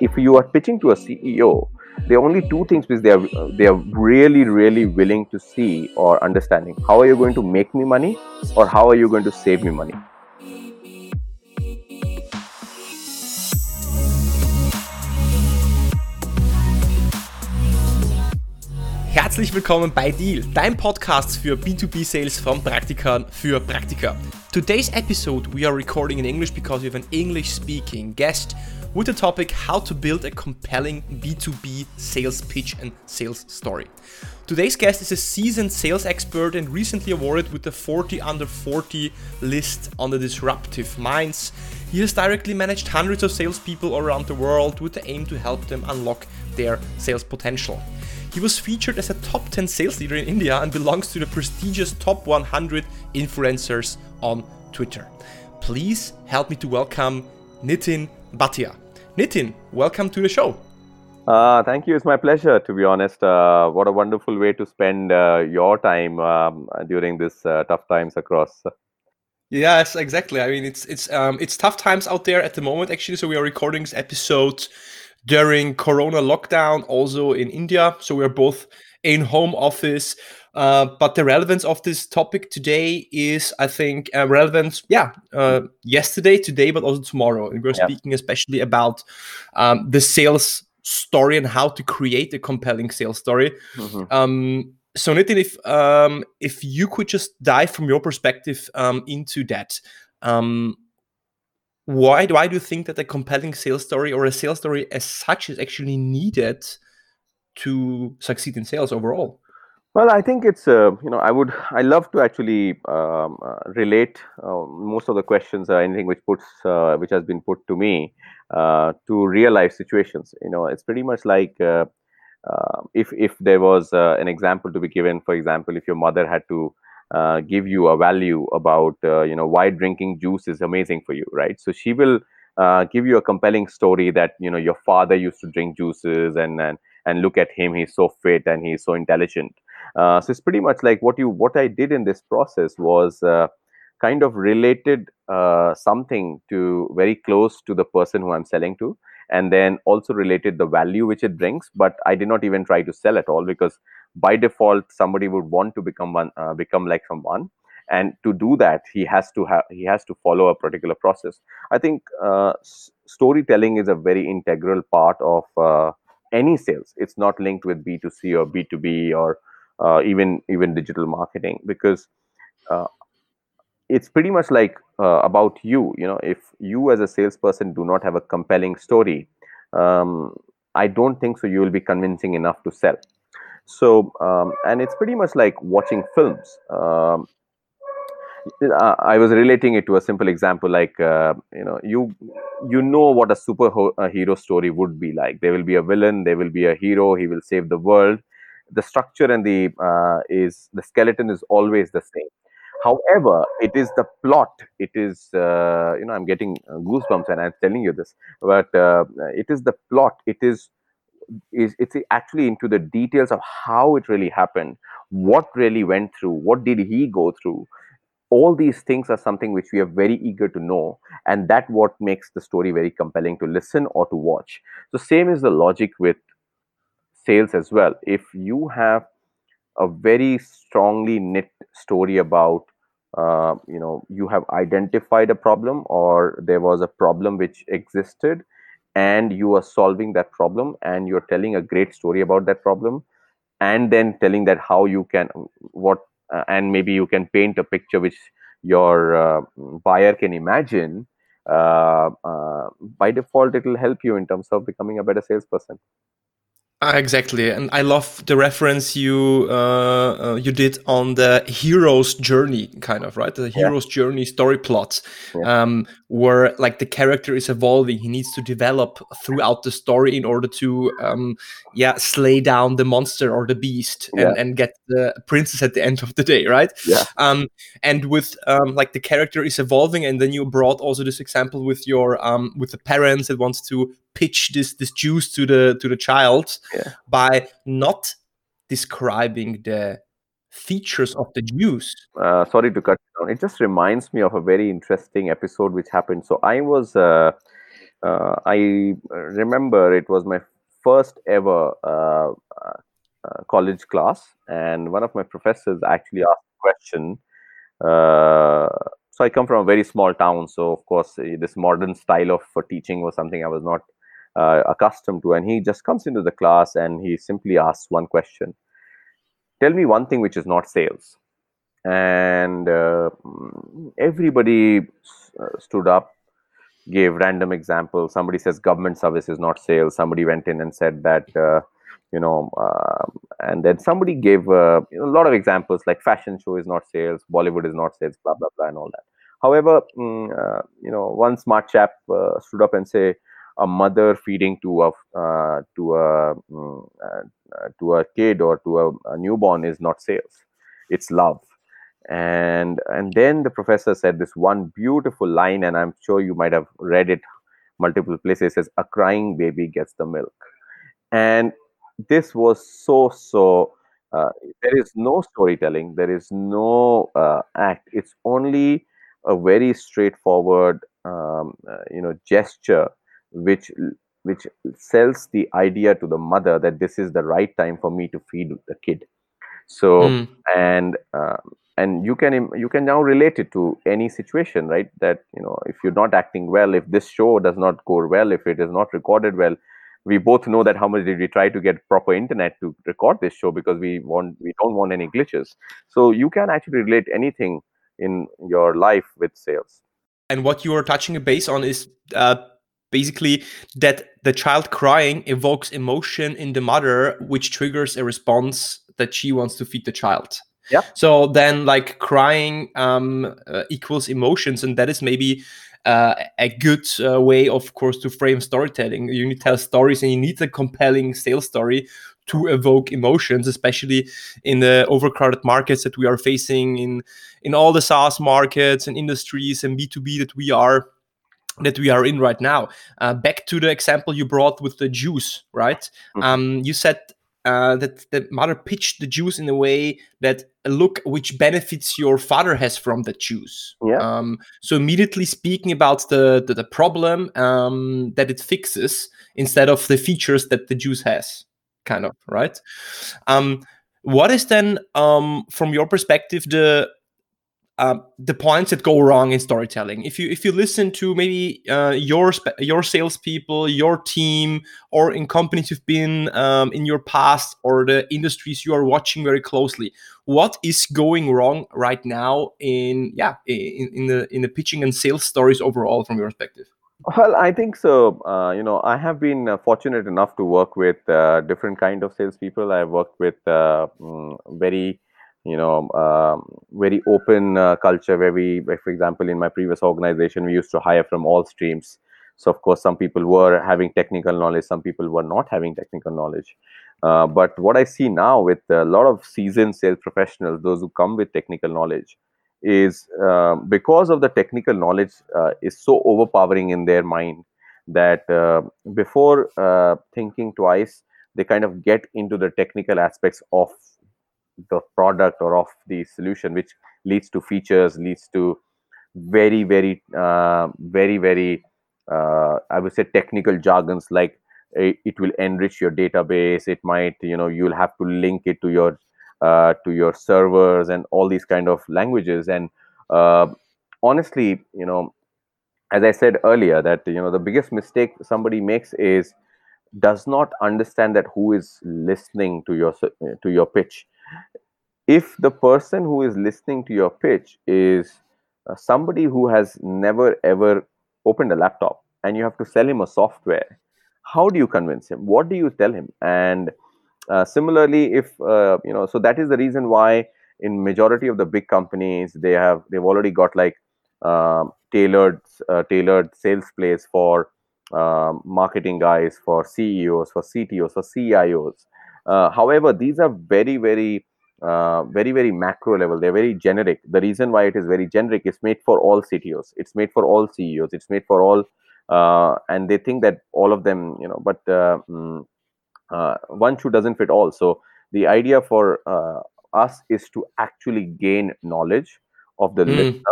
if you are pitching to a CEO, there are only two things which they are really, really willing to see or understanding. How are you going to make me money, or how are you going to save me money? Herzlich willkommen bei DEAL, dein Podcast für B2B Sales von Praktikern für Praktika. Today's episode we are recording in English because we have an English-speaking guest with the topic how to build a compelling B2B sales pitch and sales story. Today's guest is a seasoned sales expert and recently awarded with the 40under40 list on the Disruptive Minds. He has directly managed hundreds of salespeople around the world with the aim to help them unlock their sales potential. He was featured as a top 10 sales leader in India and belongs to the prestigious top 100 influencers on Twitter. Please help me to welcome Nitin Bhatia. Nitin, welcome to the show. Thank you. It's my pleasure, to be honest. What a wonderful way to spend your time during these tough times across. Yes, exactly. I mean, it's tough times out there at the moment, actually. So we are recording this episode during Corona lockdown, also in India. So we're both in home office. But the relevance of this topic today is, I think, relevant, yesterday, today, but also tomorrow. And we're speaking especially about the sales story and how to create a compelling sales story. Mm-hmm. So Nitin, if you could just dive from your perspective into that, why do you think that a compelling sales story or a sales story as such is actually needed to succeed in sales overall? Well, I think it's, I love to actually relate most of the questions or anything which has been put to me to real life situations. You know, it's pretty much like if there was an example to be given, for example, if your mother had to give you a value about, why drinking juice is amazing for you, right? So she will give you a compelling story that, your father used to drink juices and look at him, he's so fit and he's so intelligent. So it's pretty much like what I did in this process was kind of related something to very close to the person who I'm selling to, and then also related the value which it brings. But I did not even try to sell at all, because by default somebody would want to become like someone, and to do that he has to follow a particular process. I think storytelling is a very integral part of any sales. It's not linked with B2C or B2B or even digital marketing, because it's pretty much like about you. You know, if you as a salesperson do not have a compelling story, I don't think so you will be convincing enough to sell. So, and it's pretty much like watching films. I was relating it to a simple example, like, you know what a superhero story would be like. There will be a villain, there will be a hero, he will save the world. The structure and the skeleton is always the same. However, it is the plot. It is, I'm getting goosebumps and I'm telling you this, but it is the plot. It's actually into the details of how it really happened, what really went through, what did he go through. All these things are something which we are very eager to know, and that what makes the story very compelling to listen or to watch. So same is the logic with sales as well. If you have a very strongly knit story about, you have identified a problem, or there was a problem which existed and you are solving that problem, and you're telling a great story about that problem, and then telling that how you can, and maybe you can paint a picture which your buyer can imagine, by default it will help you in terms of becoming a better salesperson. Exactly, and I love the reference you did on the hero's journey, kind of, right? The hero's journey story plot, where like the character is evolving, he needs to develop throughout the story in order to, slay down the monster or the beast and get the princess at the end of the day, right? Yeah. And with the character is evolving, and then you brought also this example with your with the parents that wants to pitch this juice to the child by not describing the features of the juice. Sorry to cut you down. It just reminds me of a very interesting episode which happened. So I was I remember it was my first ever college class, and one of my professors actually asked a question. So I come from a very small town, so of course this modern style of teaching was something I was not accustomed to, and he just comes into the class and he simply asks one question: tell me one thing which is not sales. And everybody stood up, gave random examples. Somebody says government service is not sales. Somebody went in and said that and then somebody gave a lot of examples, like fashion show is not sales, Bollywood is not sales, blah blah blah, and all that. However, one smart chap stood up and say, a mother feeding to a kid or to a newborn is not sales, it's love. And then the professor said this one beautiful line, and I'm sure you might have read it multiple places. It says, a crying baby gets the milk. And this was so there is no storytelling, there is no act. It's only a very straightforward gesture which sells the idea to the mother that this is the right time for me to feed the kid. So and you can now relate it to any situation, right? That if you're not acting well, if this show does not go well, if it is not recorded well, we both know that how much did we try to get proper internet to record this show because we don't want any glitches. So you can actually relate anything in your life with sales. And what you are touching a base on is basically that the child crying evokes emotion in the mother, which triggers a response that she wants to feed the child. Yeah. So then like crying equals emotions, and that is maybe a good way, of course, to frame storytelling. You need to tell stories, and you need a compelling sales story to evoke emotions, especially in the overcrowded markets that we are facing in all the SaaS markets and industries and B2B that we are in right now. Back to the example you brought with the juice, right? Mm-hmm. You said that the mother pitched the juice in a way that, look, which benefits your father has from the juice. Yeah. So immediately speaking about the problem that it fixes instead of the features that the juice has, kind of, right? What is then, from your perspective, the points that go wrong in storytelling? If you listen to maybe your salespeople, your team, or in companies you've been in your past, or the industries you are watching very closely, what is going wrong right now in the pitching and sales stories overall from your perspective? Well, I think so. I have been fortunate enough to work with different kind of salespeople. I've worked with very very open culture where we, for example, in my previous organization, we used to hire from all streams. So, of course, some people were having technical knowledge, some people were not having technical knowledge. But what I see now with a lot of seasoned sales professionals, those who come with technical knowledge, is because of the technical knowledge is so overpowering in their mind that before thinking twice, they kind of get into the technical aspects of the product or of the solution, which leads to features, leads to very, very, I would say, technical jargons, like it will enrich your database. It might, you'll have to link it to your servers and all these kind of languages. And honestly, as I said earlier, that the biggest mistake somebody makes is does not understand that who is listening to your pitch. If the person who is listening to your pitch is somebody who has never ever opened a laptop and you have to sell him a software, how do you convince him? What do you tell him? And similarly, if so that is the reason why in majority of the big companies they've already got like tailored sales plays for marketing guys, for CEOs, for CTOs, for CIOs. However, these are very, very, very, very macro level. They're very generic. The reason why it is very generic is made for all CTOs. It's made for all CEOs. It's made for all, and they think that all of them, but one shoe doesn't fit all. So the idea for us is to actually gain knowledge of the listener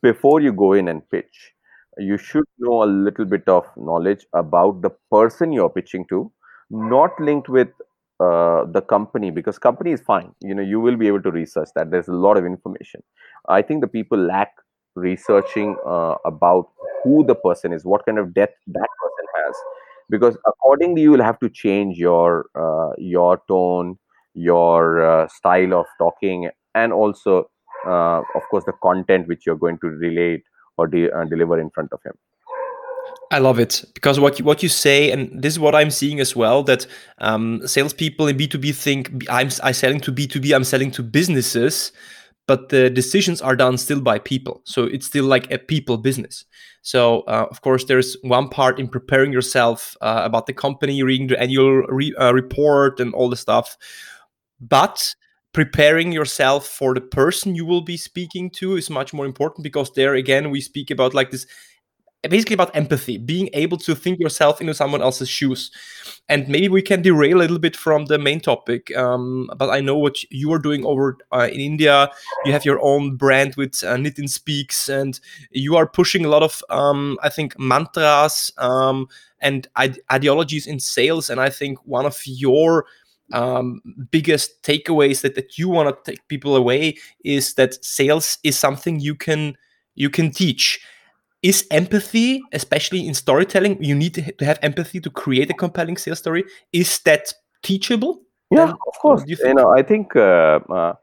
before you go in and pitch. You should know a little bit of knowledge about the person you're pitching to, not linked with the company, because company is fine. You know, you will be able to research that. There's a lot of information. I think the people lack researching about who the person is, what kind of depth that person has, because accordingly you will have to change your tone, your style of talking, and also, of course, the content which you're going to relate or deliver in front of him. I love it, because what you say, and this is what I'm seeing as well, that salespeople in B2B think I'm selling to B2B, I'm selling to businesses, but the decisions are done still by people. So it's still like a people business. So of course, there's one part in preparing yourself about the company, reading the annual report and all the stuff, but preparing yourself for the person you will be speaking to is much more important, because there again, we speak about like this, basically about empathy, being able to think yourself into someone else's shoes. And maybe we can derail a little bit from the main topic, but I know what you are doing over in India. You have your own brand with Nitin Speaks, and you are pushing a lot of, I think, mantras and ideologies in sales. And I think one of your biggest takeaways that you want to take people away is that sales is something you can teach. Is empathy, especially in storytelling, you need to have empathy to create a compelling sales story. Is that teachable? Yeah, of course. You know, I think, I'll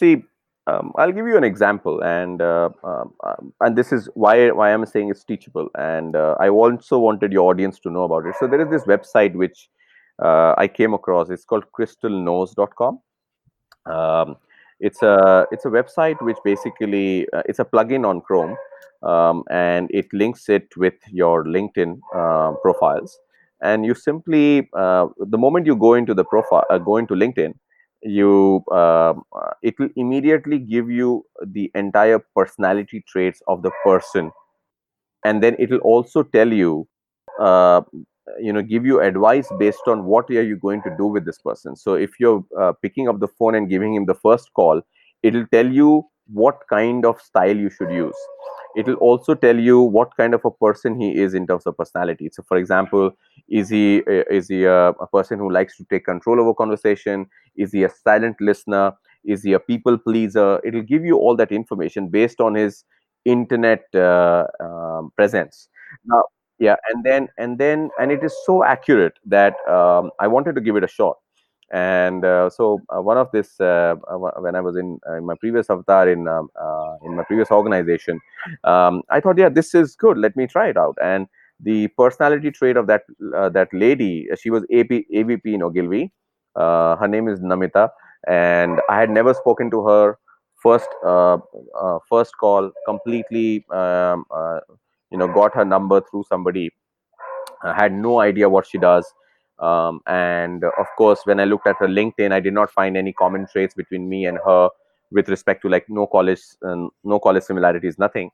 give you an example, and this is why I'm saying it's teachable. And I also wanted your audience to know about it. So there is this website which I came across. It's called CrystalKnows.com. It's a website which basically it's a plugin on Chrome, and it links it with your LinkedIn profiles. And you simply the moment you go into the profile, go into LinkedIn, you it will immediately give you the entire personality traits of the person, and then it will also tell you. Give you advice based on what are you going to do with this person. So if you're picking up the phone and giving him the first call, it'll tell you what kind of style you should use. It'll also tell you what kind of a person he is in terms of personality. So, for example, is he a person who likes to take control over conversation? Is he a silent listener? Is he a people pleaser? It'll give you all that information based on his internet presence. Now, yeah, and it is so accurate that I wanted to give it a shot. And so one of this, when I was in my previous avatar in my previous organization, I thought, yeah, this is good. Let me try it out. And the personality trait of that lady, she was AVP in Ogilvy. Her name is Namita, and I had never spoken to her. First call, completely. Got her number through somebody. I had no idea what she does. And of course, when I looked at her LinkedIn, I did not find any common traits between me and her with respect to like no college similarities, nothing.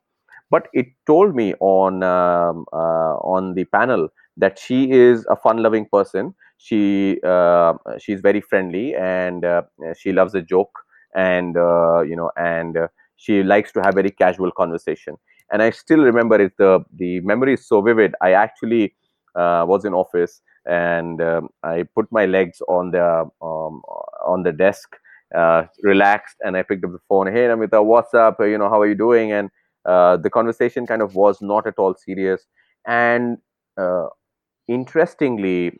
But it told me on the panel that she is a fun-loving person. She's very friendly, and she loves a joke, and she likes to have very casual conversation. And I still remember it. The memory is so vivid. I actually was in office, and I put my legs on the desk, relaxed, and I picked up the phone. Hey, Namita, what's up? How are you doing? And the conversation kind of was not at all serious. And interestingly,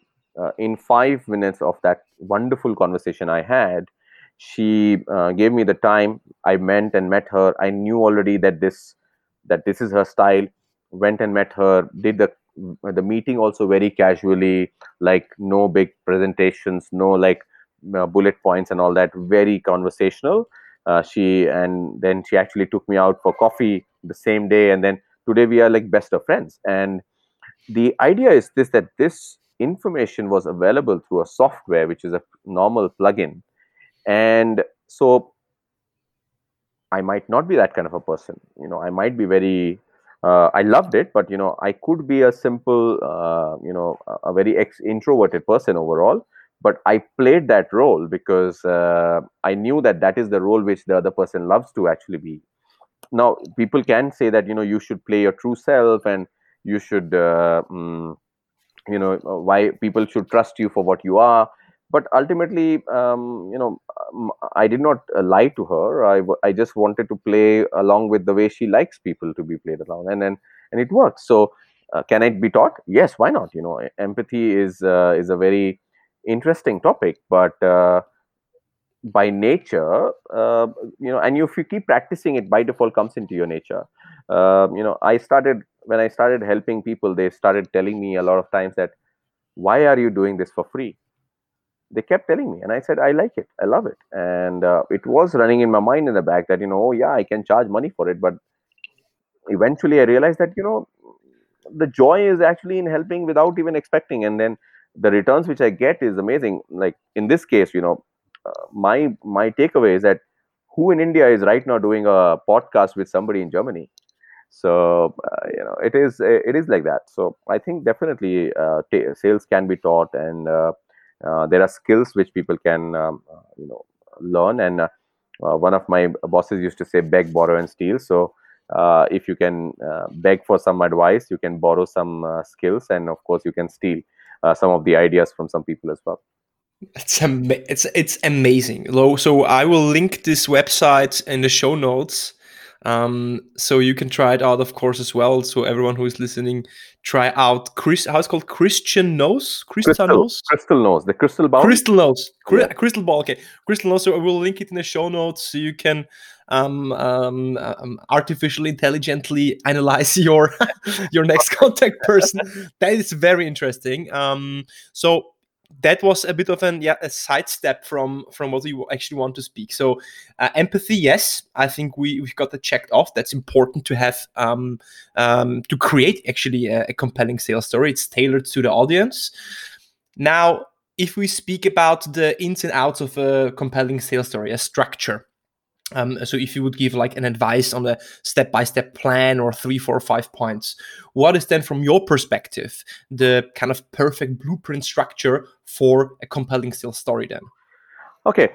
in 5 minutes of that wonderful conversation I had, she gave me the time. I went and met her. I knew already that this is her style. Went and met her, did the meeting also very casually, like no big presentations, no like bullet points and all that, very conversational. She actually took me out for coffee the same day, and then today we are like best of friends. And the idea is this, that this information was available through a software, which is a normal plugin. And so I might not be that kind of a person. I might be very, I loved it, but, I could be a simple, a very introverted person overall. But I played that role because I knew that is the role which the other person loves to actually be. Now, people can say that, you know, you should play your true self and you should, you know, why people should trust you for what you are. But ultimately, you know, I did not lie to her. I just wanted to play along with the way she likes people to be played along. And it works. So can it be taught? Yes, why not? You know, empathy is a very interesting topic. But by nature, you know, and if you keep practicing it, by default comes into your nature. You know, when I started helping people, they started telling me a lot of times that, why are you doing this for free? They kept telling me, and I said, I like it. I love it. And it was running in my mind in the back that, you know, oh, yeah, I can charge money for it. But eventually I realized that, you know, the joy is actually in helping without even expecting. And then the returns which I get is amazing. Like in this case, you know, my takeaway is that who in India is right now doing a podcast with somebody in Germany? So, you know, it is like that. So I think definitely sales can be taught, and there are skills which people can, you know, learn. And one of my bosses used to say, beg, borrow, and steal. So if you can beg for some advice, you can borrow some skills. And of course, you can steal some of the ideas from some people as well. It's amazing. So I will link this website in the show notes. So you can try it out, of course, as well. So everyone who is listening, try out how it's called, CrystalKnows. CrystalKnows, the crystal ball. CrystalKnows, crystal ball. Okay, CrystalKnows. So I will link it in the show notes. So you can artificially intelligently analyze your your next contact person. That is very interesting. So that was a bit of a sidestep from what you actually want to speak. So empathy, yes, I think we got that checked off. That's important to have to create actually a compelling sales story. It's tailored to the audience. Now, if we speak about the ins and outs of a compelling sales story, a structure. So if you would give like an advice on the step-by-step plan or 3, 4, 5 points, what is then from your perspective the kind of perfect blueprint structure for a compelling sales story then? Okay.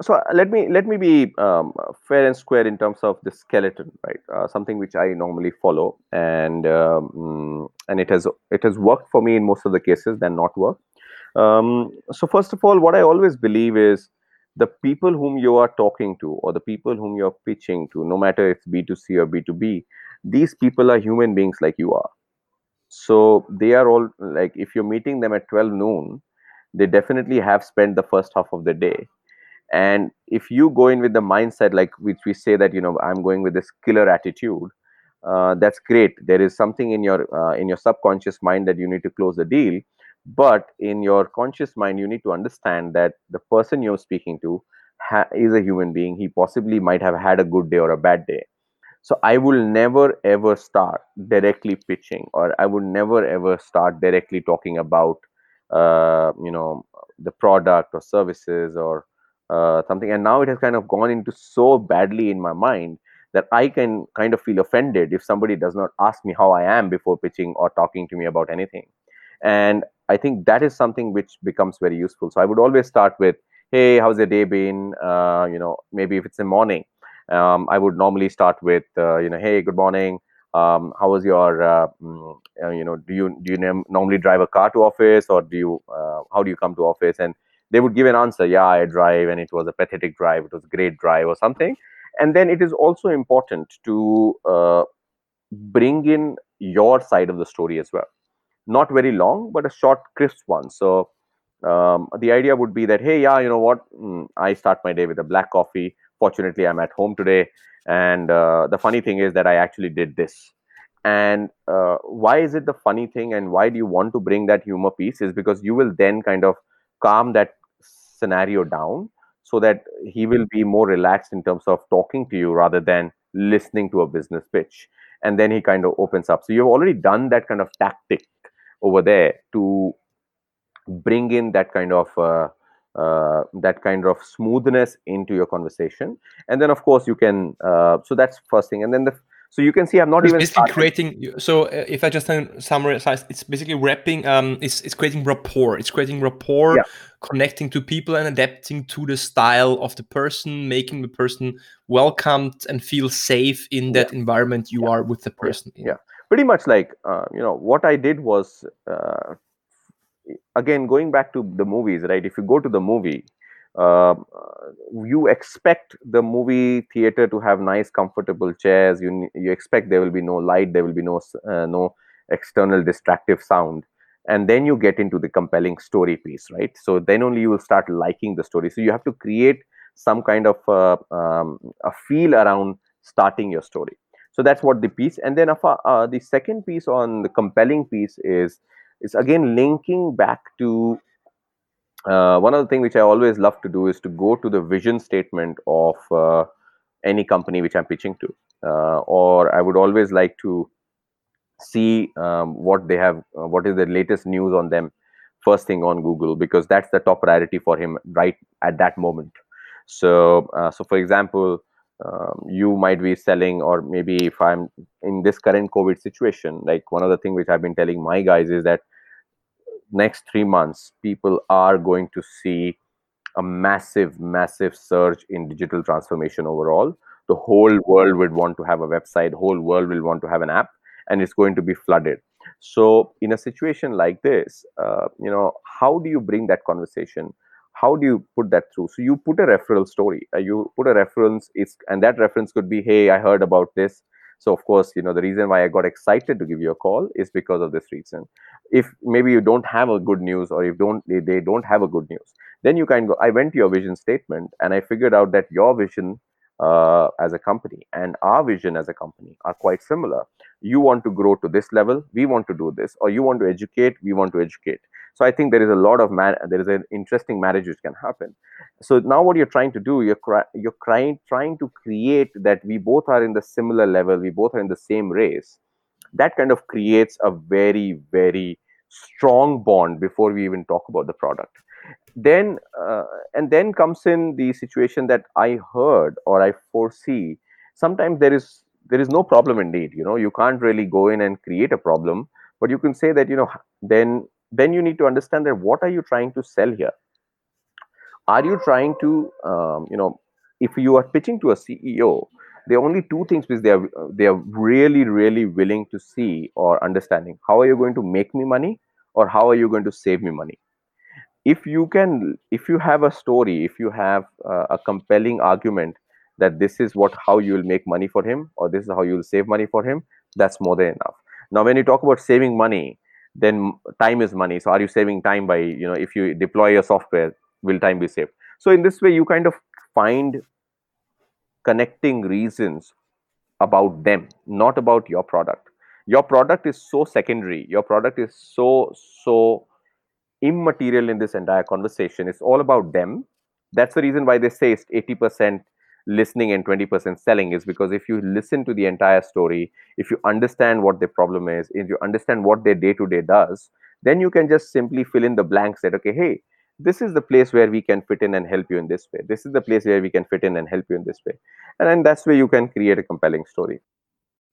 So let me be fair and square in terms of the skeleton, right? Something which I normally follow, and it has worked for me in most of the cases than not worked. So first of all, what I always believe is, the people whom you are talking to or the people whom you're pitching to, no matter if B2C or B2B, these people are human beings like you are. So they are all, like, if you're meeting them at 12 noon, they definitely have spent the first half of the day. And if you go in with the mindset, like which we say that, you know, I'm going with this killer attitude, that's great. There is something in your subconscious mind that you need to close the deal. But in your conscious mind, you need to understand that the person you're speaking to is a human being. He possibly might have had a good day or a bad day. So I will never, ever start directly pitching, or I would never, ever start directly talking about, you know, the product or services or something. And now it has kind of gone into so badly in my mind that I can kind of feel offended if somebody does not ask me how I am before pitching or talking to me about anything. And I think that is something which becomes very useful. So I would always start with, hey, how's your day been? You know, maybe if it's the morning, I would normally start with, you know, hey, good morning. How was your, you know, do you normally drive a car to office, or do you, how do you come to office? And they would give an answer. Yeah, I drive, and it was a pathetic drive. It was a great drive or something. And then it is also important to bring in your side of the story as well. Not very long, but a short, crisp one. So the idea would be that, hey, yeah, you know what? I start my day with a black coffee. Fortunately, I'm at home today. And the funny thing is that I actually did this. And why is it the funny thing? And why do you want to bring that humor piece? Is because you will then kind of calm that scenario down so that he will be more relaxed in terms of talking to you rather than listening to a business pitch. And then he kind of opens up. So you've already done that kind of tactic over there to bring in that kind of smoothness into your conversation. And then, of course, you can. So that's first thing. And then So you can see I'm not creating. So if I just summarize, it's basically wrapping. It's creating rapport. It's creating rapport, connecting to people and adapting to the style of the person, making the person welcomed and feel safe in that environment you are with the person. Yeah, pretty much like what I did was again going back to the movies, right? If you go to the movie. You expect the movie theater to have nice, comfortable chairs. You expect there will be no light, there will be no external distractive sound, and then you get into the compelling story piece, right? So then only you will start liking the story. So you have to create some kind of a feel around starting your story. So that's what the piece. And then the second piece on the compelling piece is again linking back to. One other thing which I always love to do is to go to the vision statement of any company which I'm pitching to, or I would always like to see what they have, what is the latest news on them first thing on Google, because that's the top priority for him right at that moment. So for example, you might be selling, or maybe if I'm in this current COVID situation, like one other thing which I've been telling my guys is that next 3 months, people are going to see a massive, massive surge in digital transformation overall. The whole world would want to have a website, whole world will want to have an app, and it's going to be flooded. So in a situation like this, how do you bring that conversation? How do you put that through? So you put a referral story, you put a reference, and that reference could be, hey, I heard about this. So, of course, the reason why I got excited to give you a call is because of this reason. If maybe you don't have a good news, or they don't have a good news, then you can go, I went to your vision statement and I figured out that your vision as a company and our vision as a company are quite similar. You want to grow to this level, we want to do this, or you want to educate, we want to educate. So I think there is there is an interesting marriage which can happen. So now what you're trying to do, you're trying to create that we both are in the similar level, we both are in the same race. That kind of creates a very, very strong bond before we even talk about the product. Then and then comes in the situation that I heard or I foresee. Sometimes there is no problem indeed. You can't really go in and create a problem, but you can say that then you need to understand that what are you trying to sell here? Are you trying to, if you are pitching to a CEO, there are only two things which they are really, really willing to see or understanding. How are you going to make me money, or how are you going to save me money? If you have a story, if you have a compelling argument that this is how you will make money for him, or this is how you will save money for him, that's more than enough. Now, when you talk about saving money, then time is money. So are you saving time by, if you deploy your software, will time be saved? So in this way, you kind of find connecting reasons about them, not about your product. Your product is so secondary. Your product is so immaterial in this entire conversation. It's all about them. That's the reason why they say it's 80% listening and 20% selling, is because if you listen to the entire story, if you understand what their problem is, if you understand what their day-to-day does, then you can just simply fill in the blanks that, okay, hey, this is the place where we can fit in and help you in this way. This is the place where we can fit in and help you in this way. And then that's where you can create a compelling story.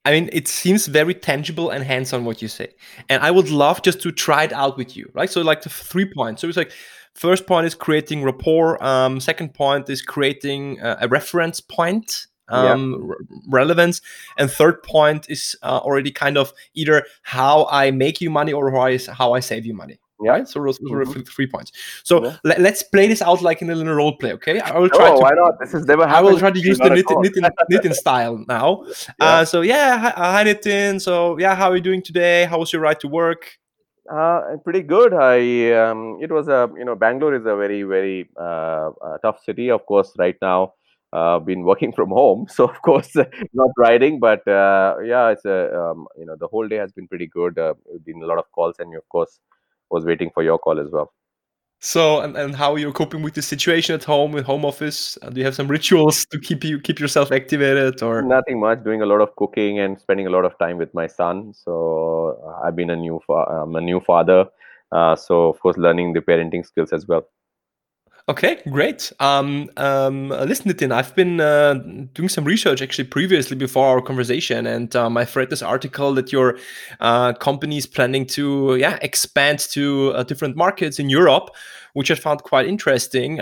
I mean, it seems very tangible and hands-on what you say. And I would love just to try it out with you, right? So like the 3 points. So it's like, first point is creating rapport. Second point is creating a reference point, relevance. And third point is already kind of either how I make you money or how I save you money. Yeah. Right? So those were 3 points. So let's play this out like in a little role play, okay? I will try to. Why not? This has never happened. I will try to use the Nitin style now. Yeah. Hi Nitin. So yeah, how are you doing today? How was your ride to work? Pretty good. It was Bangalore is a very, very tough city. Of course, right now been working from home, so of course not riding. But it's the whole day has been pretty good. Been a lot of calls, and of course. Was waiting for your call as well. So, and how you're coping with the situation at home, with home office? Do you have some rituals to keep yourself activated, or nothing much? Doing a lot of cooking and spending a lot of time with my son. So I've been a new father. So of course, learning the parenting skills as well. Okay, great. Listen, Nitin, I've been doing some research actually previously before our conversation, and I've read this article that your company is planning to expand to different markets in Europe, which I found quite interesting.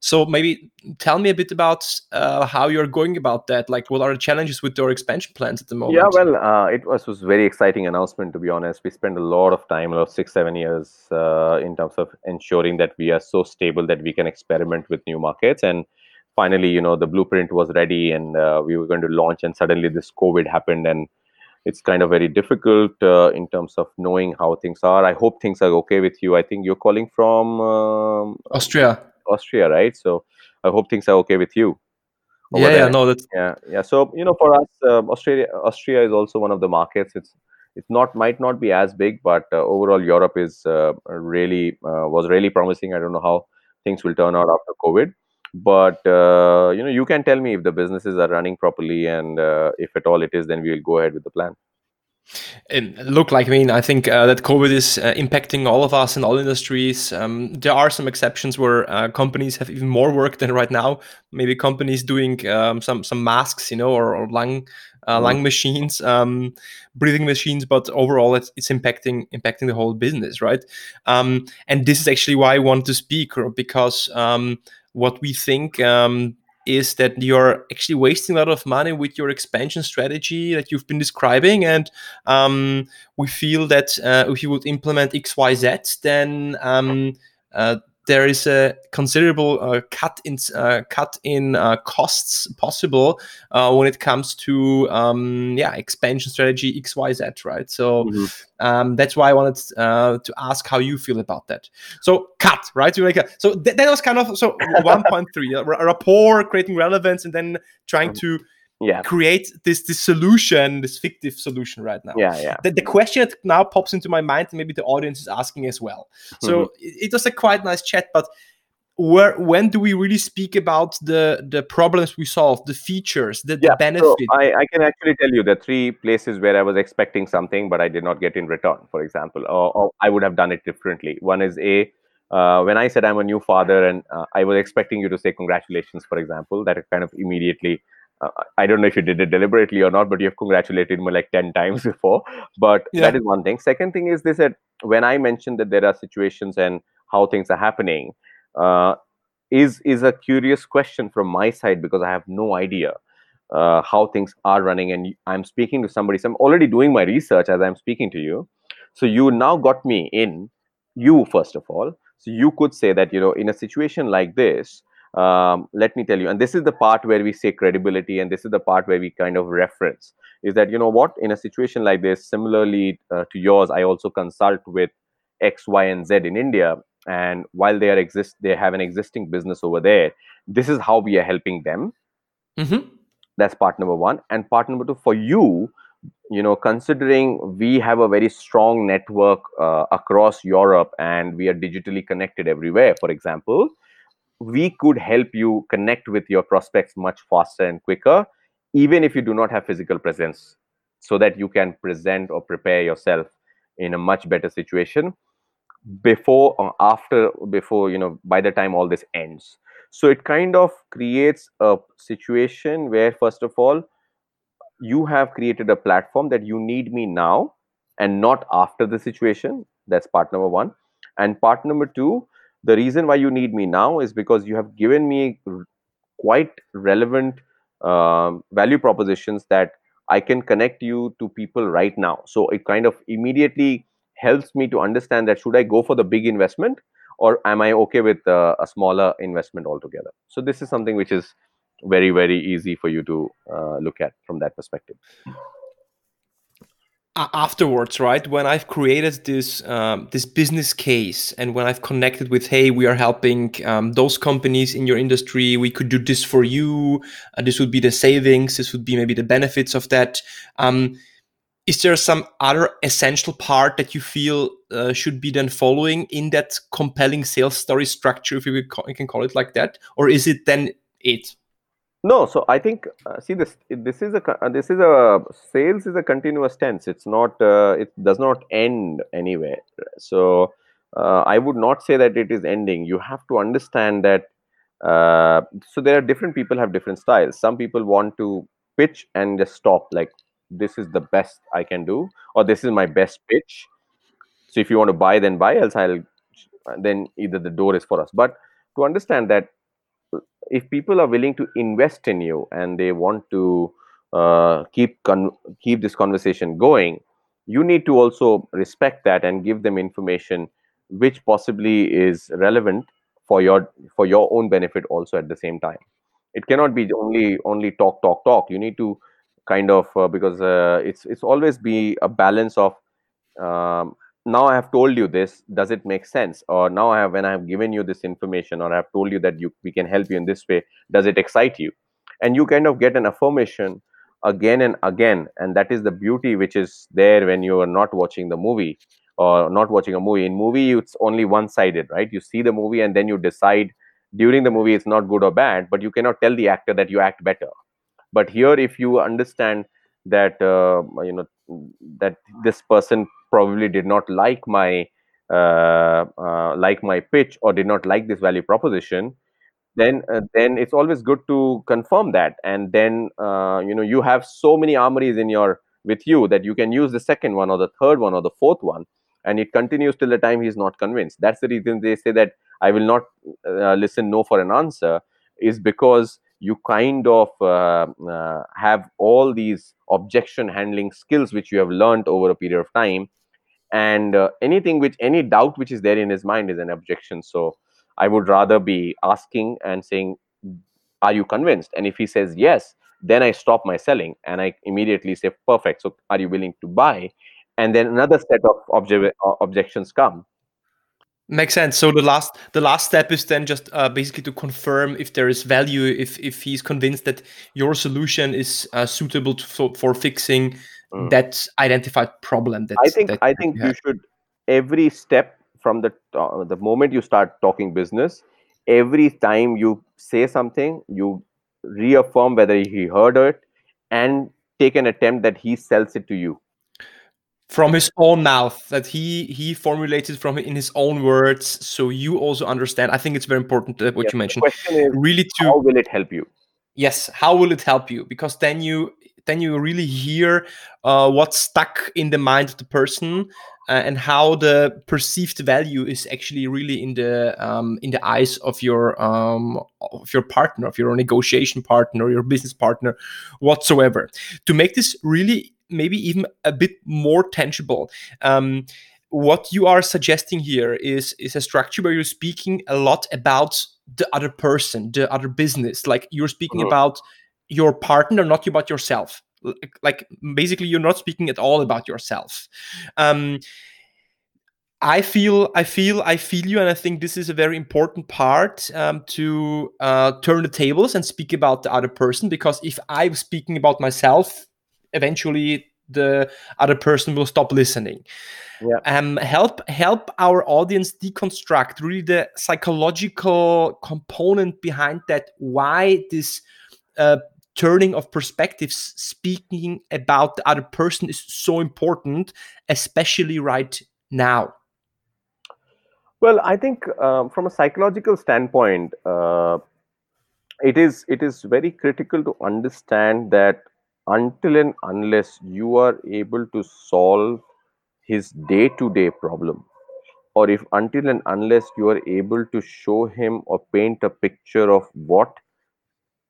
So maybe tell me a bit about how you're going about that. Like, what are the challenges with your expansion plans at the moment? Yeah, well, it was a very exciting announcement, to be honest. We spent a lot of time, about 6-7 years, in terms of ensuring that we are so stable that we can experiment with new markets. And finally, you know, the blueprint was ready, and we were going to launch. And suddenly, this COVID happened, and it's kind of very difficult in terms of knowing how things are. I hope things are okay with you. I think you're calling from Austria, right? So I hope things are okay with you. So, you know, for us, Austria is also one of the markets. It might not be as big, but overall Europe is really promising. I don't know how things will turn out after COVID. But, you know, you can tell me if the businesses are running properly, and if at all it is, then we will go ahead with the plan. I think that COVID is impacting all of us in all industries. There are some exceptions where companies have even more work than right now. Maybe companies doing some masks, you know, or lung machines, breathing machines, but overall it's impacting the whole business, right? And this is actually why I wanted to speak, because what we think is that you're actually wasting a lot of money with your expansion strategy that you've been describing. And we feel that if you would implement XYZ, then there is a considerable cut in costs possible when it comes to expansion strategy XYZ, right? So that's why I wanted to ask how you feel about that. So cut, right? You make a, so that was kind of so 1.3 rapport, creating relevance, and then trying to create this solution, this fictive solution right now. The question that now pops into my mind, and maybe the audience is asking as well. So it was a quite nice chat, but when do we really speak about the problems we solve, the features, the benefit? So I can actually tell you the three places where I was expecting something, but I did not get in return, for example, or I would have done it differently. One is when I said I'm a new father, and I was expecting you to say congratulations, for example, that kind of immediately... I don't know if you did it deliberately or not, but you have congratulated me like 10 times before. But that is one thing. Second thing is, they said, when I mentioned that there are situations and how things are happening, is a curious question from my side, because I have no idea how things are running. And I'm speaking to somebody. So I'm already doing my research as I'm speaking to you. So you now got me in, you first of all. So you could say that, you know, in a situation like this, let me tell you, and this is the part where we say credibility, and this is the part where we kind of reference, is that, you know what, in a situation like this, similarly to yours, I also consult with X, Y, and Z in India, and while they have an existing business over there, this is how we are helping them. That's part number one. And part number two, for you, you know, considering we have a very strong network across Europe, and we are digitally connected everywhere, for example, we could help you connect with your prospects much faster and quicker, even if you do not have physical presence, so that you can present or prepare yourself in a much better situation before or after, before, you know, by the time all this ends. So it kind of creates a situation where, first of all, you have created a platform that you need me now and not after the situation. That's part number one. And part number two, the reason why you need me now is because you have given me quite relevant value propositions that I can connect you to people right now. So it kind of immediately helps me to understand that, should I go for the big investment, or am I okay with a smaller investment altogether? So this is something which is very, very easy for you to look at from that perspective. Afterwards, right, when I've created this business case, and when I've connected with, hey, we are helping those companies in your industry, we could do this for you, this would be the savings, this would be maybe the benefits of that. Is there some other essential part that you feel should be then following in that compelling sales story structure, if you can call it like that? Or is it then it? No, so I think sales is a continuous tense. It does not end anywhere. So I would not say that it is ending. You have to understand that. So there are different people have different styles. Some people want to pitch and just stop, like, this is the best I can do, or this is my best pitch. So if you want to buy, then buy, else then either the door is for us. But to understand that if people are willing to invest in you and they want to keep this conversation going, you need to also respect that and give them information which possibly is relevant for your own benefit also at the same time. It cannot be only talk. You need to kind of because it's always be a balance of now I have told you this, does it make sense? Or now when I have given you this information, or I have told you that we can help you in this way, does it excite you? And you kind of get an affirmation again and again, and that is the beauty which is there when you are not watching the movie or not watching a movie. In movie, it's only one-sided, right? You see the movie and then you decide during the movie it's not good or bad, but you cannot tell the actor that you act better. But here, if you understand that that this person probably did not like my pitch or did not like this value proposition, then it's always good to confirm that, and then you have so many armories with you that you can use the second one or the third one or the fourth one, and it continues till the time he's not convinced. That's the reason they say that I will not listen no for an answer, is because you kind of have all these objection handling skills which you have learned over a period of time, and any doubt which is there in his mind is an objection. So I would rather be asking and saying, are you convinced? And if he says yes, then I stop my selling and I immediately say, perfect, so are you willing to buy? And then another set of objections come. Makes sense. So the last step is then just basically to confirm if there is value, if he's convinced that your solution is suitable for fixing that identified problem. I think you should, every step from the moment you start talking business, every time you say something, you reaffirm whether he heard it and take an attempt that he sells it to you. From his own mouth, that he formulated from in his own words, so you also understand. I think it's very important what you mentioned. The question is, really, how will it help you? Yes, how will it help you? Because then you really hear what's stuck in the mind of the person and how the perceived value is actually really in the eyes of your partner, of your negotiation partner, your business partner, whatsoever. To make this really, maybe even a bit more tangible, what you are suggesting here is a structure where you're speaking a lot about the other person, the other business. Like, you're speaking about your partner, not about yourself. Like, basically, you're not speaking at all about yourself. I feel you, and I think this is a very important part to turn the tables and speak about the other person, because if I'm speaking about myself, eventually the other person will stop listening. Yeah. Help our audience deconstruct really the psychological component behind that. Why this turning of perspectives, speaking about the other person, is so important, especially right now? Well, I think from a psychological standpoint, it is very critical to understand that until and unless you are able to solve his day-to-day problem, or if until and unless you are able to show him or paint a picture of what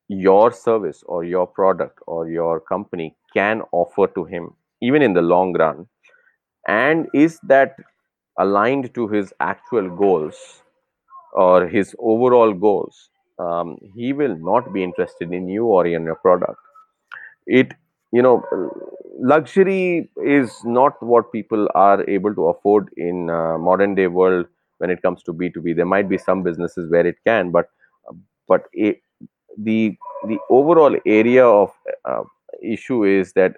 your service or your product or your company can offer to him, even in the long run, and is that aligned to his actual goals or his overall goals, he will not be interested in you or in your product. Luxury is not what people are able to afford in modern day world when it comes to B2B. There might be some businesses where it can, but the overall area of issue is that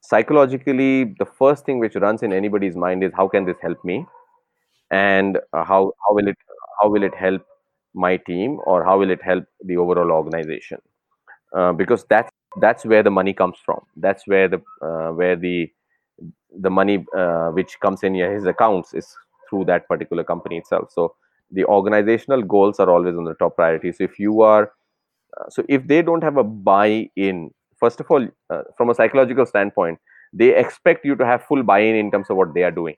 psychologically, the first thing which runs in anybody's mind is, how can this help me, and how will it help my team, or how will it help the overall organization? Because that's where the money comes from. That's where the money which comes in his accounts is through that particular company itself. So the organizational goals are always on the top priority. So if you are, so if they don't have a buy-in, first of all, from a psychological standpoint, they expect you to have full buy-in in terms of what they are doing.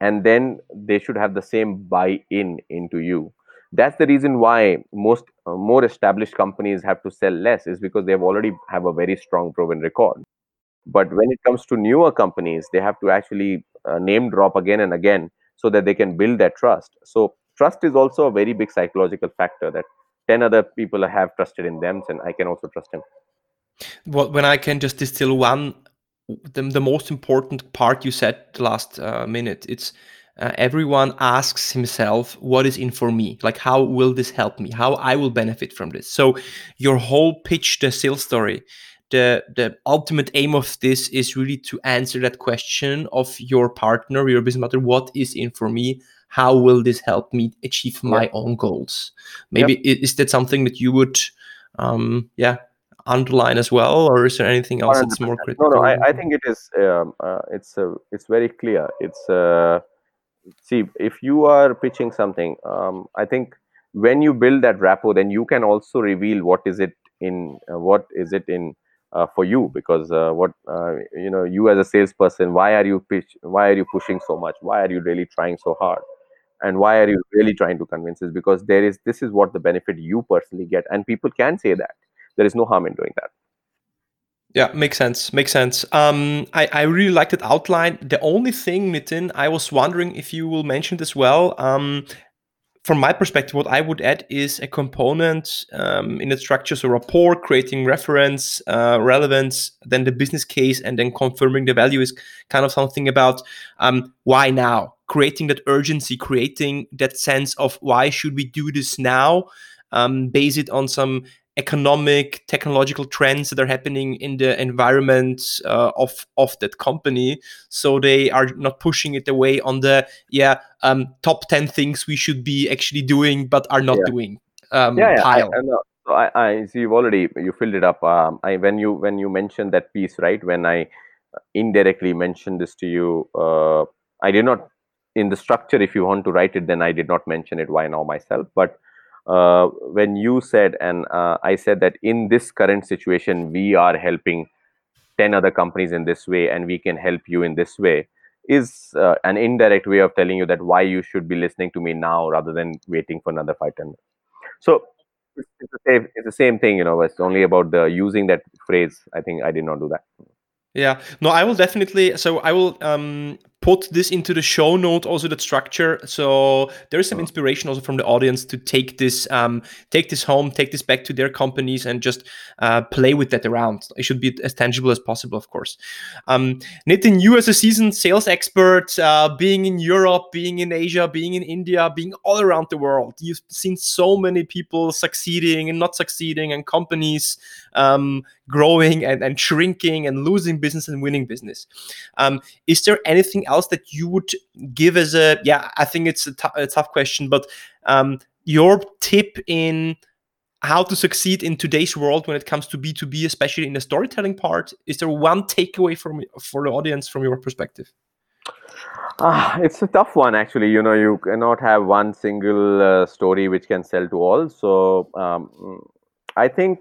And then they should have the same buy-in into you. That's the reason why most more established companies have to sell less, is because they already have a very strong proven record. But when it comes to newer companies, they have to actually name drop again and again so that they can build that trust. So trust is also a very big psychological factor, that 10 other people have trusted in them, and I can also trust him. Well, when I can just distill one, the most important part you said the last minute, it's everyone asks himself, what is in for me? Like, how will this help me? How I will benefit from this? So your whole pitch, the sales story, the ultimate aim of this is really to answer that question of your partner, your business partner, what is in for me? How will this help me achieve my own goals? Maybe is that something that you would underline as well, or is there anything else that's more critical? No, I think it is. It's very clear. It's see, if you are pitching something, I think when you build that rapport, then you can also reveal what is it in for you, because you as a salesperson, why are you pushing so much? Why are you really trying so hard? And why are you really trying to convince us? Because this is what the benefit you personally get, and people can say that. There is no harm in doing that. Yeah, makes sense. I really like that outline. The only thing, Nitin, I was wondering if you will mention as well. From my perspective, what I would add is a component in the structure, so rapport, creating reference, relevance, then the business case, and then confirming the value is kind of something about why now, creating that urgency, creating that sense of why should we do this now, base it on some economic, technological trends that are happening in the environment of that company. So they are not pushing it away on the top 10 things we should be actually doing but are not doing. Pile. I see you filled it up. When you mentioned that piece, right? When I indirectly mentioned this to you, I did not in the structure. If you want to write it, then I did not mention it. Why now myself? But when you said, and I said that in this current situation, we are helping 10 other companies in this way, and we can help you in this way, is an indirect way of telling you that why you should be listening to me now rather than waiting for another 5-10 minutes. So it's the same thing, it's only about the using that phrase. I think I did not do that. Yeah, no, I will definitely. So I will put this into the show note, also that structure. So there is some inspiration also from the audience to take this back to their companies and just play with that around. It should be as tangible as possible, of course. Nitin, you as a seasoned sales expert, being in Europe, being in Asia, being in India, being all around the world, you've seen so many people succeeding and not succeeding, and companies growing and shrinking and losing business and winning business. Is there anything else that you would give as I think it's a tough question, but your tip in how to succeed in today's world when it comes to B2B, especially in the storytelling part? Is there one takeaway for the audience from your perspective? It's a tough one, actually. You cannot have one single story which can sell to all. So I think...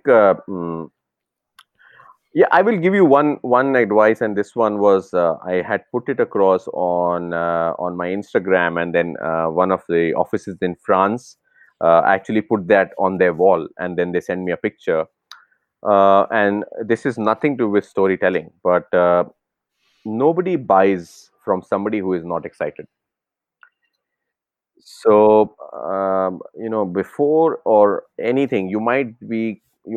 I will give you one advice, and this one was I had put it across on my Instagram, and then one of the offices in France actually put that on their wall, and then they sent me a picture. And this is nothing to do with storytelling, but nobody buys from somebody who is not excited. So before or anything, you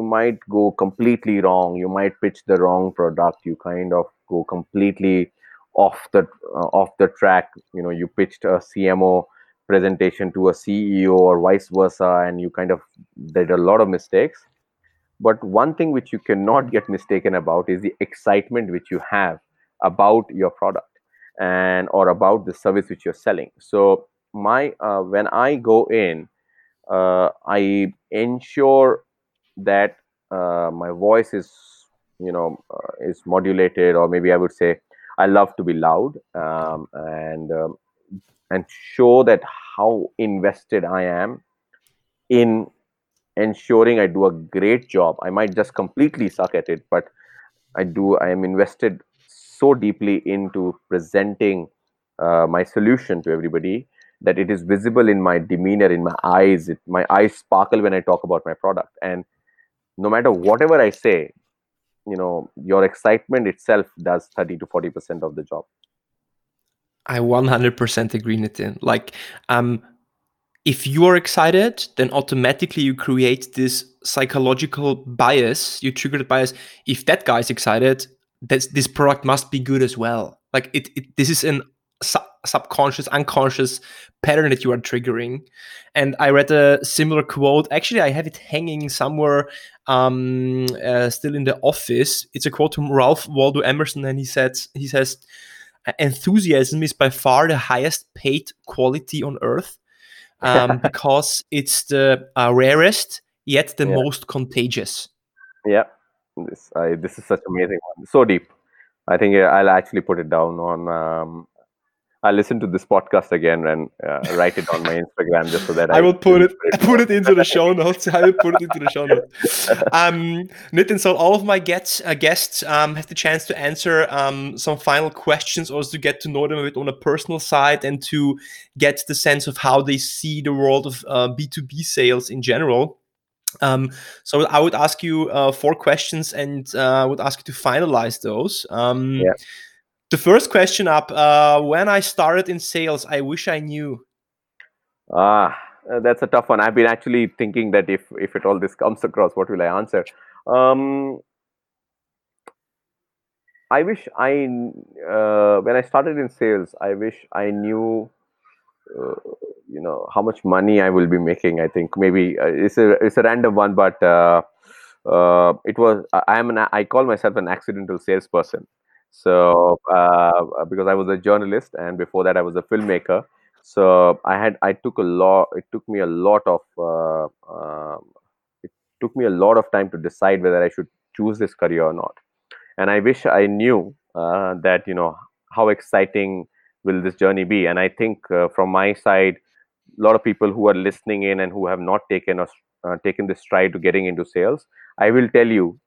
might go completely wrong. You might pitch the wrong product. You kind of go completely off the track. You pitched a CMO presentation to a CEO or vice versa, and you kind of did a lot of mistakes. But one thing which you cannot get mistaken about is the excitement which you have about your product and or about the service which you're selling. So my when I go in, I ensure that my voice is modulated, or maybe I would say I love to be loud, and and show that how invested I am in ensuring I do a great job. I might just completely suck at it, but I am invested so deeply into presenting my solution to everybody that it is visible in my demeanor, in my eyes. My eyes sparkle when I talk about my product. And no matter whatever I say, your excitement itself does 30 to 40% of the job. I 100% agree, Nitin. If you are excited, then automatically you create this psychological bias, you triggered bias. If that guy is excited, this product must be good as well. This is an subconscious, unconscious pattern that you are triggering. And I read a similar quote. Actually, I have it hanging somewhere still in the office. It's a quote from Ralph Waldo Emerson, and he says, enthusiasm is by far the highest paid quality on earth. Because it's the rarest, yet the most contagious. Yeah, this is such an amazing one. So deep. I think I'll actually put it down on... I'll listen to this podcast again and write it on my Instagram just so that I will put it into the show notes. I will put it into the show notes. Nitin, so all of my guests have the chance to answer some final questions, also to get to know them a bit on a personal side and to get the sense of how they see the world of B2B sales in general. So I would ask you 4 questions and I would ask you to finalize those. The first question up, when I started in sales, I wish I knew. That's a tough one. I've been actually thinking that if at all this comes across, what will I answer? I wish when I started in sales, I wish I knew, how much money I will be making. I think maybe it's a random one, but I call myself an accidental salesperson. So, because I was a journalist and before that I was a filmmaker, so it took me a lot of time to decide whether I should choose this career or not. And I wish I knew that, how exciting will this journey be. And I think from my side, a lot of people who are listening in and who have not taken this stride to getting into sales, I will tell you,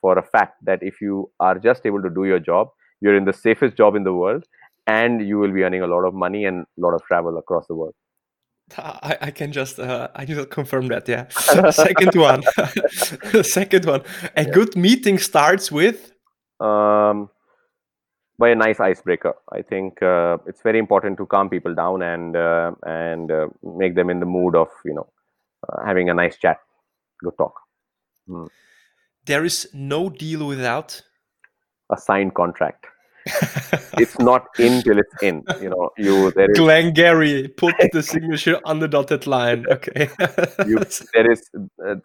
for a fact that if you are just able to do your job, you're in the safest job in the world and you will be earning a lot of money and a lot of travel across the world. I can just confirm that, yeah. Second one. Good meeting starts with? By a nice icebreaker. I think it's very important to calm people down and make them in the mood of, having a nice chat, good talk. Mm. There is no deal without a signed contract. It's not in till it's in. Glengarry put the signature on the dotted line. Okay.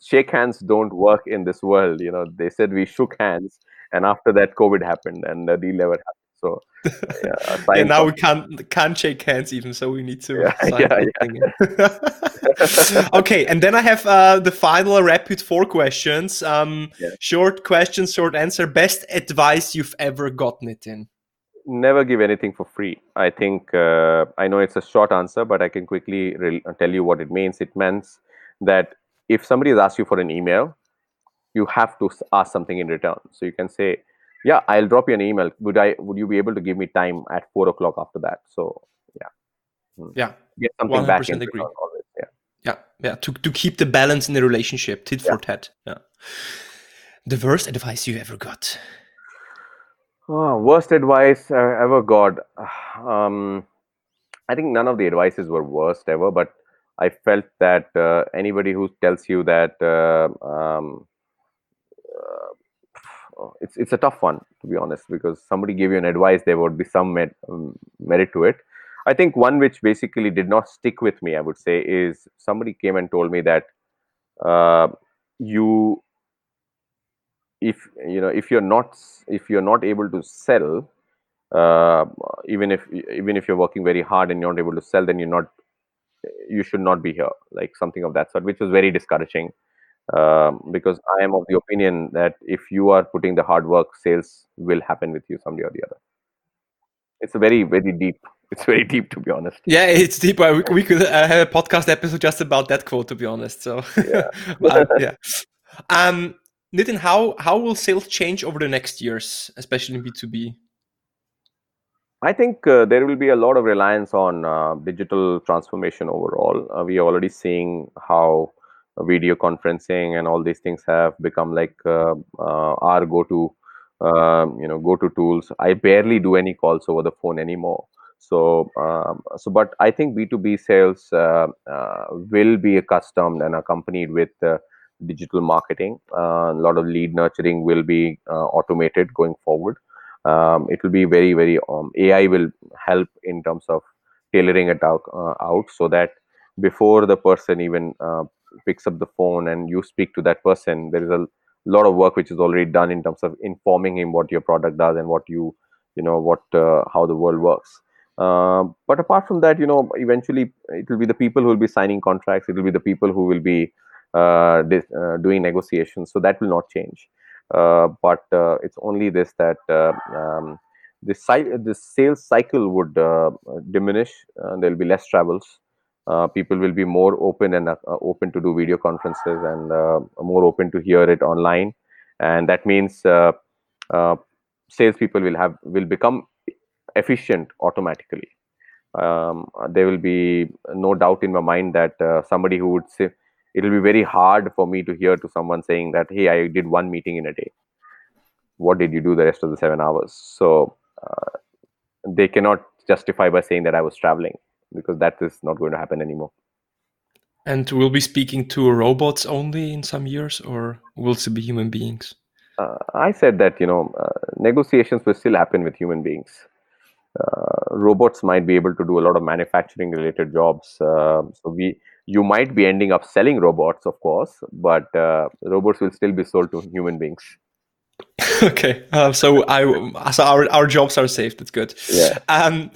Shake hands don't work in this world. They said we shook hands, and after that, COVID happened, and the deal never happened. So and now we can't shake hands even, so we need to sign. Okay, and then I have the final rapid 4 questions. Short questions, short answer. Best advice you've ever gotten, Nitin? Never give anything for free. I think I know it's a short answer, but I can quickly tell you what it means. It means that if somebody has asked you for an email, you have to ask something in return. So you can say, yeah, I'll drop you an email. Would you be able to give me time at 4:00 after that? So, get something 100% back in agree. Always. Yeah. To keep the balance in the relationship, tit for tat. Yeah. The worst advice you ever got? Worst advice I ever got. I think none of the advices were worst ever, but I felt that anybody who tells you that. It's a tough one, to be honest, because somebody gave you an advice, there would be some merit to it. I think one which basically did not stick with me, I would say, is somebody came and told me that if you're not able to sell, even if you're working very hard and you're not able to sell, then you should not be here, like something of that sort, which was very discouraging. Because I am of the opinion that if you are putting the hard work, sales will happen with you someday or the other. It's a very, very deep It's very deep, to be honest. Yeah, it's deep. We could have a podcast episode just about that quote, to be honest. So, yeah. Nitin, how will sales change over the next years, especially in B2B? I think there will be a lot of reliance on digital transformation overall. We are already seeing how video conferencing and all these things have become like our go-to tools. I barely do any calls over the phone anymore. So, but I think B2B sales will be accustomed and accompanied with digital marketing. A lot of lead nurturing will be automated going forward. It will be very, very AI will help in terms of tailoring it out so that before the person even picks up the phone and you speak to that person, there is a lot of work which is already done in terms of informing him what your product does and what how the world works. But apart from that, eventually it will be the people who will be signing contracts. It will be the people who will be doing negotiations. So that will not change. But it's only this that the sales cycle would diminish. There'll be less travels. People will be more open to do video conferences and more open to hear it online, and that means salespeople will become efficient automatically. There will be no doubt in my mind that somebody who would say, it will be very hard for me to hear to someone saying that, hey, I did one meeting in a day. What did you do the rest of the 7 hours? So they cannot justify by saying that I was traveling, because that is not going to happen anymore. And we'll be speaking to robots only in some years, or will it be human beings? I said that, negotiations will still happen with human beings. Robots might be able to do a lot of manufacturing related jobs. You might be ending up selling robots, of course, but robots will still be sold to human beings. Okay, so our jobs are safe. That's good. Yeah.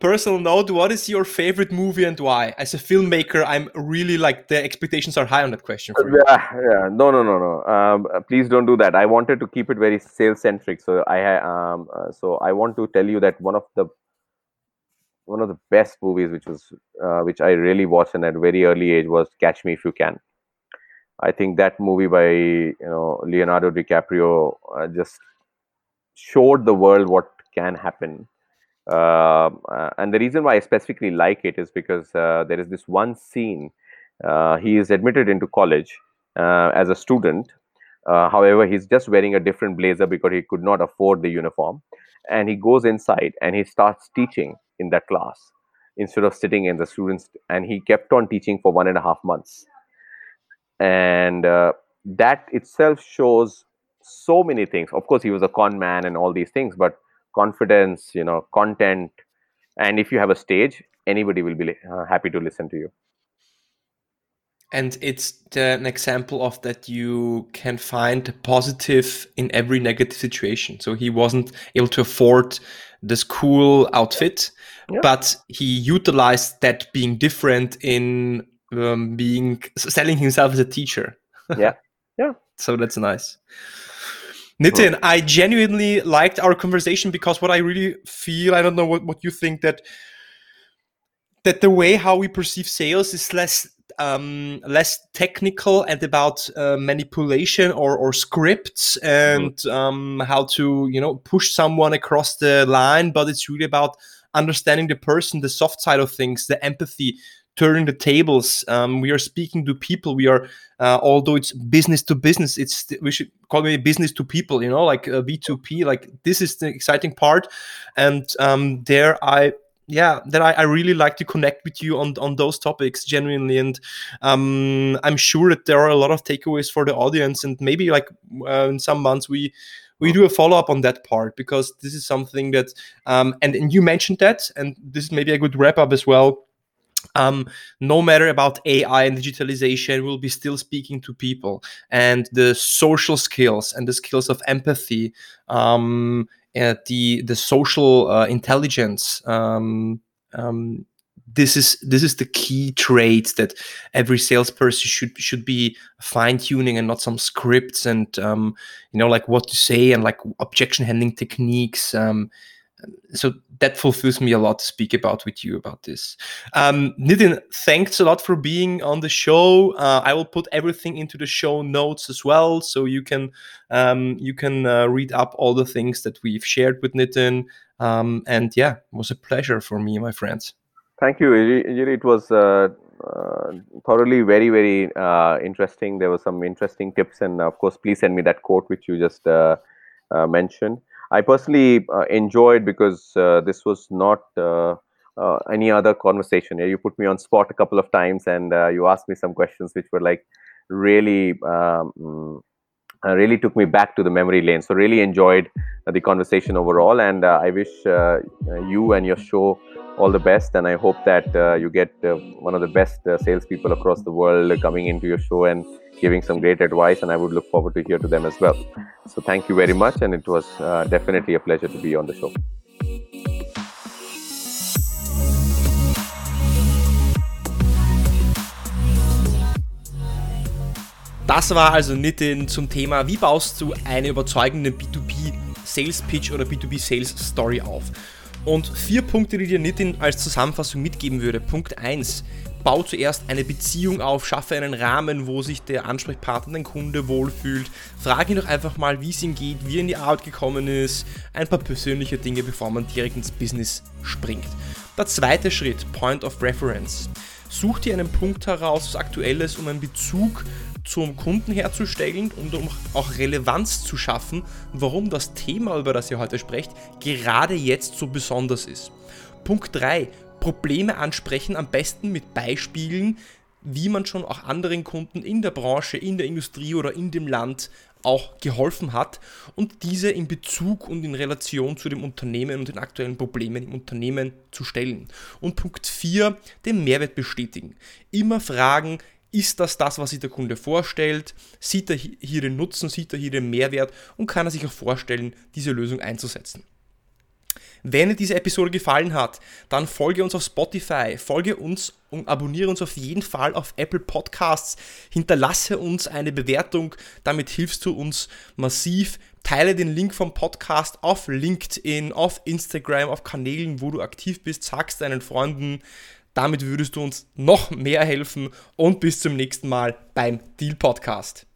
Personal note: what is your favorite movie and why? As a filmmaker, I'm really the expectations are high on that question. For you. Yeah. No. Please don't do that. I wanted to keep it very sales centric, so I want to tell you that one of the best movies which I really watched at a very early age was Catch Me If You Can. I think that movie by Leonardo DiCaprio just showed the world what can happen. And the reason why I specifically like it is because there is this one scene. He is admitted into college as a student. However, he's just wearing a different blazer because he could not afford the uniform. And he goes inside and he starts teaching in that class instead of sitting in the students. And he kept on teaching for 1.5 months. And that itself shows so many things. Of course, he was a con man and all these things, but confidence, content. And if you have a stage, anybody will be happy to listen to you. And it's an example of that you can find positive in every negative situation. So he wasn't able to afford this cool outfit, but he utilized that being different in selling himself as a teacher. Yeah. So that's nice. Nitin, cool. I genuinely liked our conversation because what I really feel, I don't know what you think, that the way how we perceive sales is less technical and about manipulation or scripts and how to push someone across the line, but it's really about understanding the person, the soft side of things, the empathy, turning the tables. We are speaking to people. We are although it's business to business, we should call it business to people, B2P. This is the exciting part, and I really like to connect with you on those topics genuinely, and I'm sure that there are a lot of takeaways for the audience, and maybe in some months we do a follow-up on that part, because this is something that and you mentioned that, and this is maybe a good wrap-up as well. No matter about AI and digitalization, we'll be still speaking to people, and the social skills and the skills of empathy, the social intelligence. This is the key traits that every salesperson should be fine-tuning, and not some scripts and what to say and objection handling techniques. So that fulfills me a lot to speak about with you about this. Nitin, thanks a lot for being on the show. I will put everything into the show notes as well, so you can read up all the things that we've shared with Nitin. And yeah, it was a pleasure for me and my friends. Thank you. It was thoroughly very, very interesting. There were some interesting tips, and of course, please send me that quote which you just mentioned. I personally enjoyed because this was not any other conversation. You put me on spot a couple of times, and you asked me some questions which were like really took me back to the memory lane. So really enjoyed the conversation overall, and I wish you and your show all the best. And I hope that you get one of the best salespeople across the world coming into your show and giving some great advice, and I would look forward to hear to them as well. So thank you very much, and it was definitely a pleasure to be on the show. Das war also Nitin zum Thema, wie baust du eine überzeugende B2B-Sales-Pitch oder B2B-Sales-Story auf? Und 4 Punkte, die dir Nitin als Zusammenfassung mitgeben würde. Punkt 1. Bau zuerst eine Beziehung auf, schaffe einen Rahmen, wo sich der Ansprechpartner, dein Kunde wohlfühlt. Frage ihn doch einfach mal, wie es ihm geht, wie er in die Arbeit gekommen ist. Ein paar persönliche Dinge, bevor man direkt ins Business springt. Der zweite Schritt, Point of Reference. Such dir einen Punkt heraus, was aktuell ist, um einen Bezug zum Kunden herzustellen und um auch Relevanz zu schaffen, warum das Thema, über das ihr heute sprecht, gerade jetzt so besonders ist. Punkt 3. Probleme ansprechen, am besten mit Beispielen, wie man schon auch anderen Kunden in der Branche, in der Industrie oder in dem Land auch geholfen hat und diese in Bezug und in Relation zu dem Unternehmen und den aktuellen Problemen im Unternehmen zu stellen. Und Punkt 4. Den Mehrwert bestätigen. Immer fragen, ist das, was sich der Kunde vorstellt? Sieht er hier den Nutzen? Sieht er hier den Mehrwert? Und kann er sich auch vorstellen, diese Lösung einzusetzen? Wenn dir diese Episode gefallen hat, dann folge uns auf Spotify, folge uns und abonniere uns auf jeden Fall auf Apple Podcasts, hinterlasse uns eine Bewertung, damit hilfst du uns massiv. Teile den Link vom Podcast auf LinkedIn, auf Instagram, auf Kanälen, wo du aktiv bist, sag's deinen Freunden. Damit würdest du uns noch mehr helfen und bis zum nächsten Mal beim Deal Podcast.